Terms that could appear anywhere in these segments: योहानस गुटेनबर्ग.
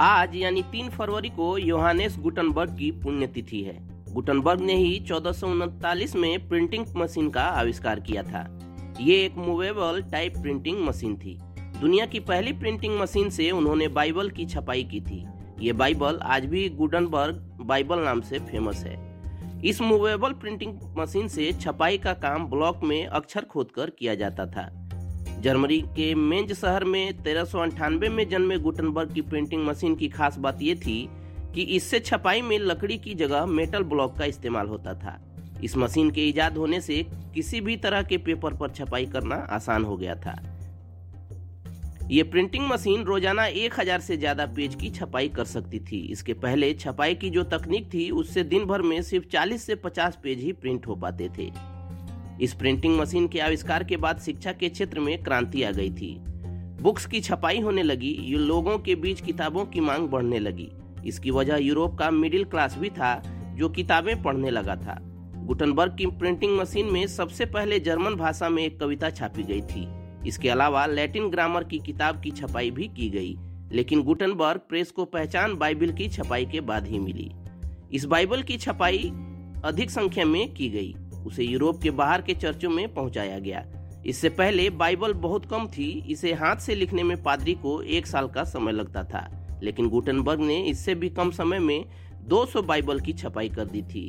आज यानी 3 फरवरी को योहानस गुटेनबर्ग की पुण्यतिथि है। गुटेनबर्ग ने ही 1439 में प्रिंटिंग मशीन का आविष्कार किया था। ये एक मूवेबल टाइप प्रिंटिंग मशीन थी। दुनिया की पहली प्रिंटिंग मशीन से उन्होंने बाइबल की छपाई की थी। ये बाइबल आज भी गुटेनबर्ग बाइबल नाम से फेमस है। इस मूवेबल प्रिंटिंग मशीन से छपाई का काम ब्लॉक में अक्षर खोदकर किया जाता था। जर्मनी के मेंज शहर में 1398 में जन्मे गुटेनबर्ग की प्रिंटिंग मशीन की खास बात यह थी कि इससे छपाई में लकड़ी की जगह मेटल ब्लॉक का इस्तेमाल होता था। इस मशीन के इजाद होने से किसी भी तरह के पेपर पर छपाई करना आसान हो गया था। ये प्रिंटिंग मशीन रोजाना 1000 से ज्यादा पेज की छपाई कर सकती थी। इसके पहले छपाई की जो तकनीक थी उससे दिन भर में सिर्फ 40 से 50 पेज ही प्रिंट हो पाते थे। इस प्रिंटिंग मशीन के आविष्कार के बाद शिक्षा के क्षेत्र में क्रांति आ गई थी। बुक्स की छपाई होने लगी। लोगों के बीच किताबों की मांग बढ़ने लगी। इसकी वजह यूरोप का मिडिल क्लास भी था जो किताबें पढ़ने लगा था। गुटेनबर्ग की प्रिंटिंग मशीन में सबसे पहले जर्मन भाषा में एक कविता छापी गई थी। इसके अलावा लैटिन ग्रामर की किताब की छपाई भी की गई, लेकिन गुटेनबर्ग प्रेस को पहचान बाइबल की छपाई के बाद ही मिली। इस बाइबल की छपाई अधिक संख्या में की गई। उसे यूरोप के बाहर के चर्चों में पहुंचाया गया। इससे पहले बाइबल बहुत कम थी। इसे हाथ से लिखने में पादरी को 1 साल का समय लगता था, लेकिन गुटेनबर्ग ने इससे भी कम समय में 200 बाइबल की छपाई कर दी थी।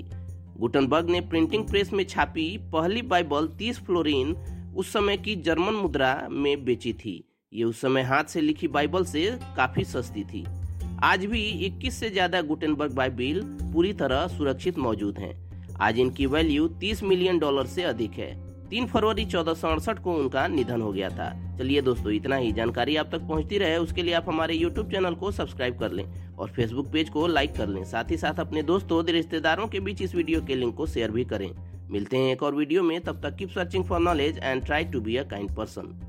गुटेनबर्ग ने प्रिंटिंग प्रेस में छापी पहली बाइबल 30 फ्लोरिन उस समय की जर्मन मुद्रा में बेची थी। ये उस समय हाथ से लिखी बाइबल से काफी सस्ती थी। आज भी 21 से ज्यादा गुटेनबर्ग बाइबिल पूरी तरह सुरक्षित मौजूद हैं। आज इनकी वैल्यू $30 मिलियन से अधिक है। 3 फरवरी 1468 को उनका निधन हो गया था। चलिए दोस्तों, इतना ही। जानकारी आप तक पहुंचती रहे उसके लिए आप हमारे YouTube चैनल को सब्सक्राइब कर लें और Facebook पेज को लाइक कर लें। साथ ही साथ अपने दोस्तों रिश्तेदारों के बीच इस वीडियो के लिंक को शेयर भी करें। मिलते हैं एक और वीडियो में। तब तक keep searching for knowledge and try to be a kind person.